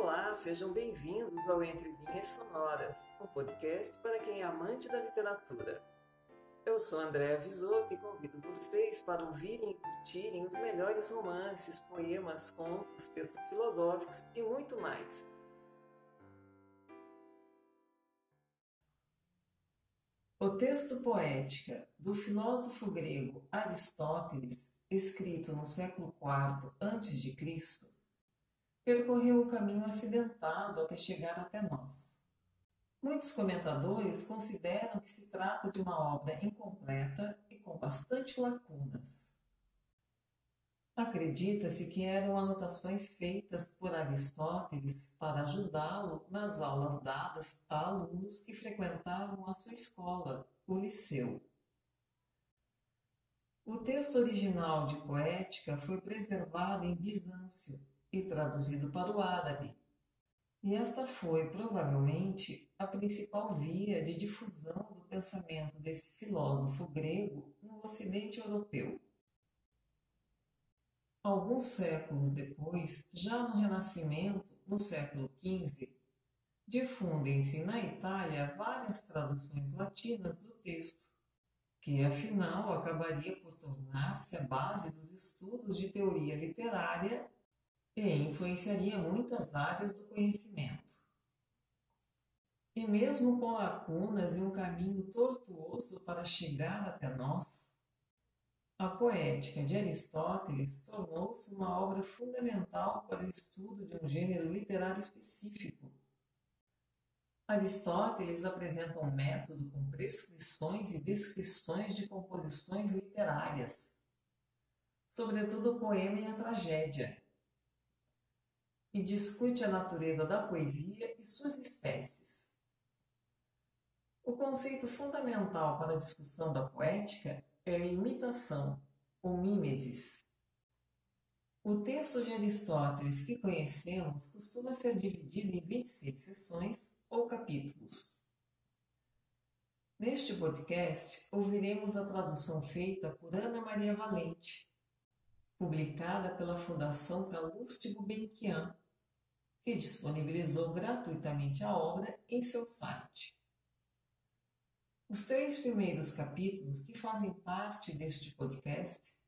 Olá, sejam bem-vindos ao Entre Linhas Sonoras, um podcast para quem é amante da literatura. Eu sou Andréa Visoto e convido vocês para ouvirem e curtirem os melhores romances, poemas, contos, textos filosóficos e muito mais. O texto Poética, do filósofo grego Aristóteles, escrito no século IV a.C., percorreu o caminho acidentado até chegar até nós. Muitos comentadores consideram que se trata de uma obra incompleta e com bastante lacunas. Acredita-se que eram anotações feitas por Aristóteles para ajudá-lo nas aulas dadas a alunos que frequentavam a sua escola, o Liceu. O texto original de Poética foi preservado em Bizâncio e traduzido para o árabe, e esta foi, provavelmente, a principal via de difusão do pensamento desse filósofo grego no Ocidente Europeu. Alguns séculos depois, já no Renascimento, no século XV, difundem-se na Itália várias traduções latinas do texto, que afinal acabaria por tornar-se a base dos estudos de teoria literária e influenciaria muitas áreas do conhecimento. E mesmo com lacunas e um caminho tortuoso para chegar até nós, a Poética de Aristóteles tornou-se uma obra fundamental para o estudo de um gênero literário específico. Aristóteles apresenta um método com prescrições e descrições de composições literárias, sobretudo o poema e a tragédia, e discute a natureza da poesia e suas espécies. O conceito fundamental para a discussão da poética é a imitação, ou mímesis. O texto de Aristóteles que conhecemos costuma ser dividido em 26 seções ou capítulos. Neste podcast, ouviremos a tradução feita por Ana Maria Valente, publicada pela Fundação Calouste Gulbenkian, que disponibilizou gratuitamente a obra em seu site. Os 3 primeiros capítulos que fazem parte deste podcast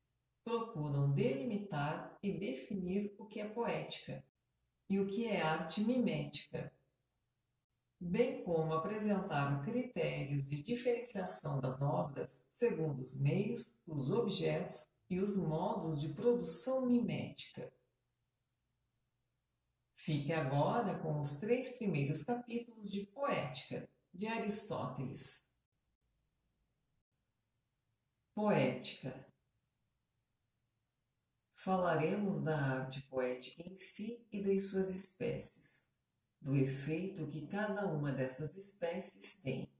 procuram delimitar e definir o que é poética e o que é arte mimética, bem como apresentar critérios de diferenciação das obras segundo os meios, os objetos e os modos de produção mimética. Fique agora com os 3 primeiros capítulos de Poética, de Aristóteles. Poética. Falaremos da arte poética em si e das suas espécies, do efeito que cada uma dessas espécies tem,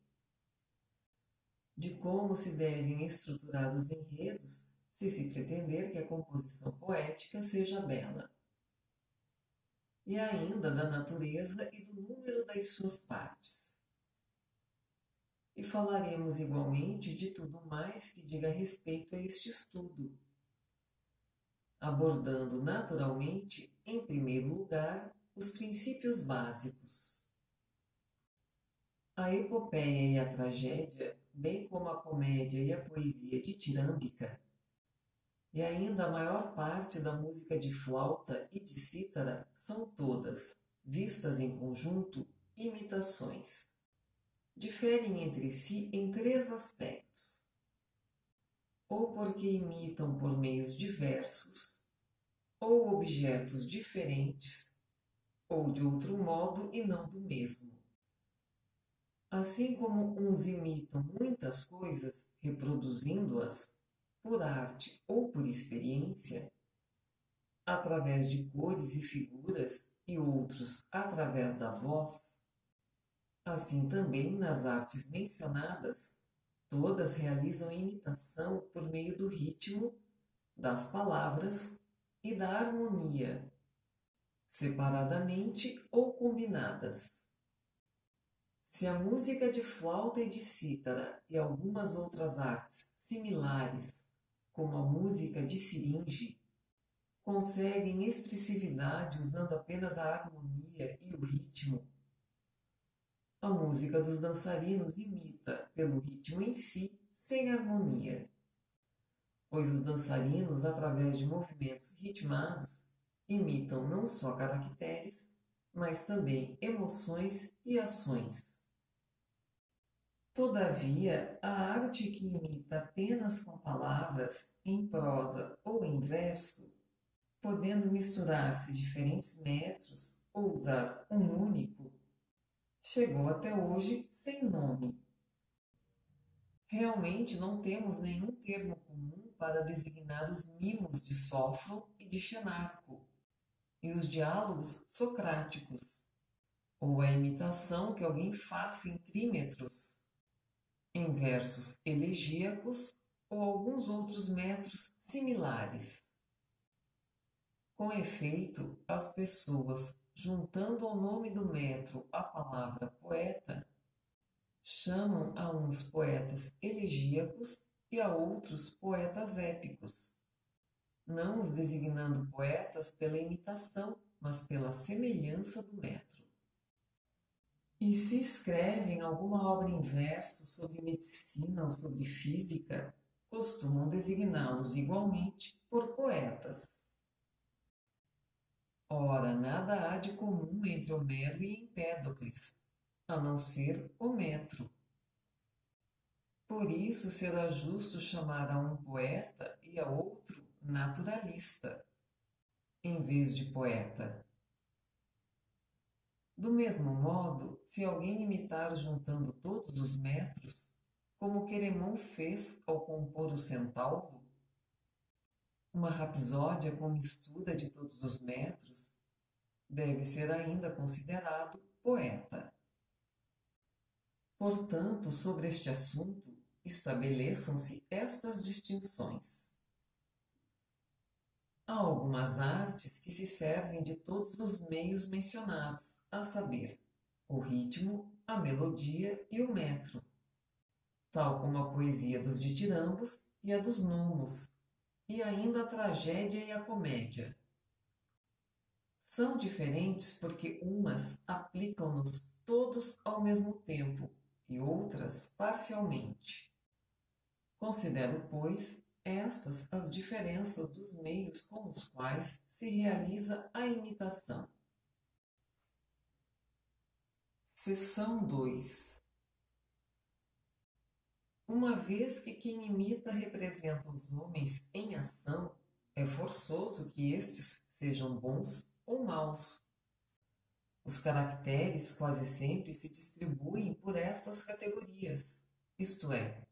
de como se devem estruturar os enredos se se pretender que a composição poética seja bela, e ainda da natureza e do número das suas partes. E falaremos igualmente de tudo mais que diga respeito a este estudo, abordando naturalmente, em primeiro lugar, os princípios básicos. A epopeia e a tragédia, bem como a comédia e a poesia ditirâmbica, e ainda a maior parte da música de flauta e de cítara são todas, vistas em conjunto, imitações. Diferem entre si em 3 aspectos. Ou porque imitam por meios diversos, ou objetos diferentes, ou de outro modo e não do mesmo. Assim como uns imitam muitas coisas, reproduzindo-as, por arte ou por experiência, através de cores e figuras, e outros através da voz, assim também nas artes mencionadas, todas realizam imitação por meio do ritmo, das palavras e da harmonia, separadamente ou combinadas. Se a música de flauta e de cítara e algumas outras artes similares, como a música de siringe, conseguem expressividade usando apenas a harmonia e o ritmo. A música dos dançarinos imita, pelo ritmo em si, sem harmonia, pois os dançarinos, através de movimentos ritmados, imitam não só caracteres, mas também emoções e ações. Todavia, a arte que imita apenas com palavras, em prosa ou em verso, podendo misturar-se diferentes metros ou usar um único, chegou até hoje sem nome. Realmente não temos nenhum termo comum para designar os mimos de Sofro e de Xenarco, e os diálogos socráticos, ou a imitação que alguém faz em trímetros, em versos elegíacos ou alguns outros metros similares. Com efeito, as pessoas, juntando ao nome do metro a palavra poeta, chamam a uns poetas elegíacos e a outros poetas épicos, não os designando poetas pela imitação, mas pela semelhança do metro. E se escrevem alguma obra em verso sobre medicina ou sobre física, costumam designá-los igualmente por poetas. Ora, nada há de comum entre Homero e Empédocles, a não ser o metro. Por isso será justo chamar a um poeta e a outro naturalista, em vez de poeta. Do mesmo modo, se alguém imitar juntando todos os metros, como Queremão fez ao compor o Centauro, uma rapsódia com mistura de todos os metros, deve ser ainda considerado poeta. Portanto, sobre este assunto, estabeleçam-se estas distinções. Há algumas artes que se servem de todos os meios mencionados, a saber, o ritmo, a melodia e o metro, tal como a poesia dos ditirambos e a dos nomos, e ainda a tragédia e a comédia. São diferentes porque umas aplicam-nos todos ao mesmo tempo e outras parcialmente. Considero, pois, estas as diferenças dos meios com os quais se realiza a imitação. Seção 2. Uma vez que quem imita representa os homens em ação, é forçoso que estes sejam bons ou maus. Os caracteres quase sempre se distribuem por estas categorias, isto é,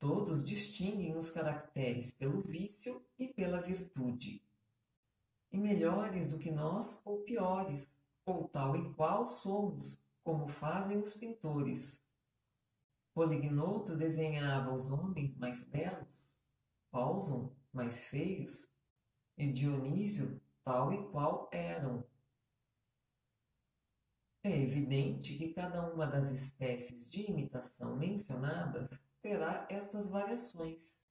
todos distinguem os caracteres pelo vício e pela virtude, e melhores do que nós ou piores, ou tal e qual somos, como fazem os pintores. Polignoto desenhava os homens mais belos, Pauson mais feios, e Dionísio tal e qual eram. É evidente que cada uma das espécies de imitação mencionadas terá estas variações,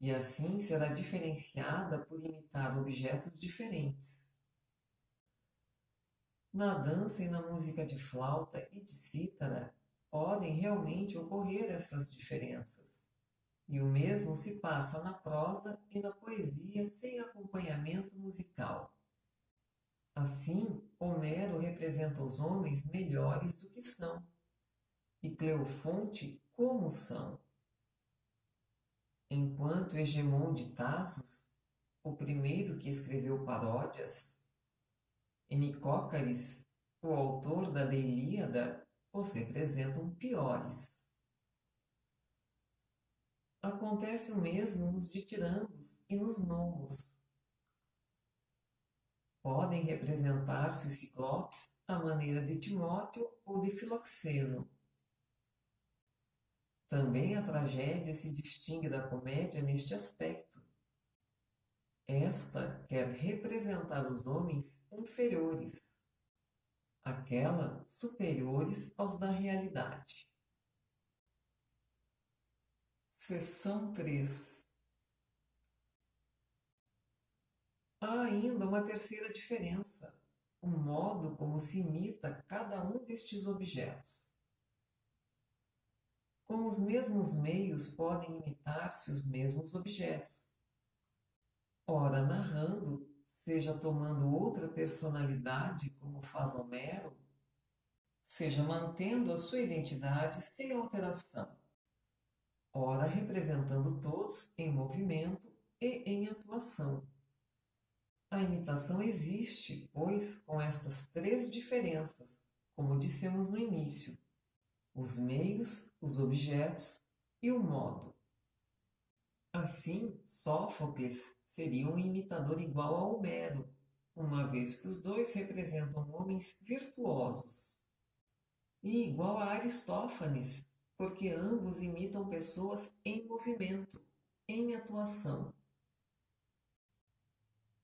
e assim será diferenciada por imitar objetos diferentes. Na dança e na música de flauta e de cítara podem realmente ocorrer essas diferenças, e o mesmo se passa na prosa e na poesia sem acompanhamento musical. Assim, Homero representa os homens melhores do que são, e Cleofonte como são, enquanto Hegemon de Tasos, o primeiro que escreveu paródias, e Nicócaris, o autor da Ilíada, os representam piores. Acontece o mesmo nos ditirambos e nos nomos. Podem representar-se os ciclopes à maneira de Timóteo ou de Filoxeno. Também a tragédia se distingue da comédia neste aspecto. Esta quer representar os homens inferiores, aquela superiores aos da realidade. Seção 3. Há ainda uma terceira diferença, o modo como se imita cada um destes objetos. Com os mesmos meios podem imitar-se os mesmos objetos, ora narrando, seja tomando outra personalidade, como faz Homero, seja mantendo a sua identidade sem alteração, ora representando todos em movimento e em atuação. A imitação existe, pois, com estas três diferenças, como dissemos no início, os meios, os objetos e o modo. Assim, Sófocles seria um imitador igual a Homero, uma vez que os dois representam homens virtuosos, e igual a Aristófanes, porque ambos imitam pessoas em movimento, em atuação.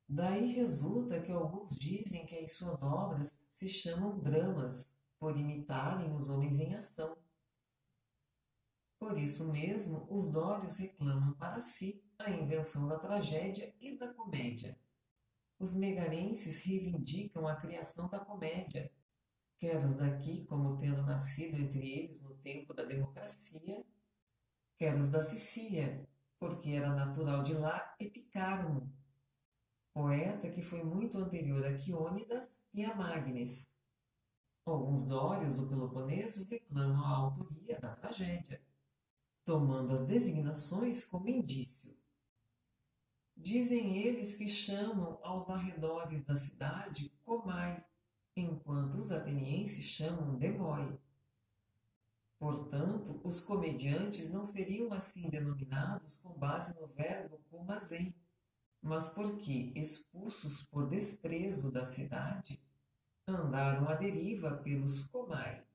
Daí resulta que alguns dizem que em suas obras se chamam dramas, por imitarem os homens em ação. Por isso mesmo, os dórios reclamam para si a invenção da tragédia e da comédia. Os megarenses reivindicam a criação da comédia, quer os daqui como tendo nascido entre eles no tempo da democracia, quer os da Sicília, porque era natural de lá Epicarmo, poeta que foi muito anterior a Quionidas e a Magnes. Alguns dórios do Peloponeso reclamam a autoria da tragédia, tomando as designações como indício. Dizem eles que chamam aos arredores da cidade Comai, enquanto os atenienses chamam Demói. Portanto, os comediantes não seriam assim denominados com base no verbo comazei, mas porque, expulsos por desprezo da cidade, andaram à deriva pelos Comai.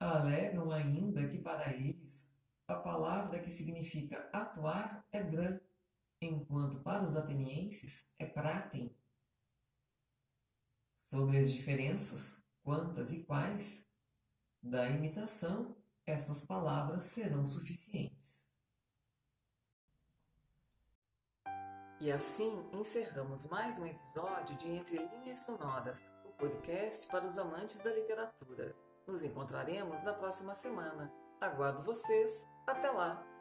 Alegam ainda que para eles a palavra que significa atuar é dran, enquanto para os atenienses é pratem. Sobre as diferenças, quantas e quais, da imitação, essas palavras serão suficientes. E assim encerramos mais um episódio de Entre Linhas Sonoras, o podcast para os amantes da literatura. Nos encontraremos na próxima semana. Aguardo vocês. Até lá!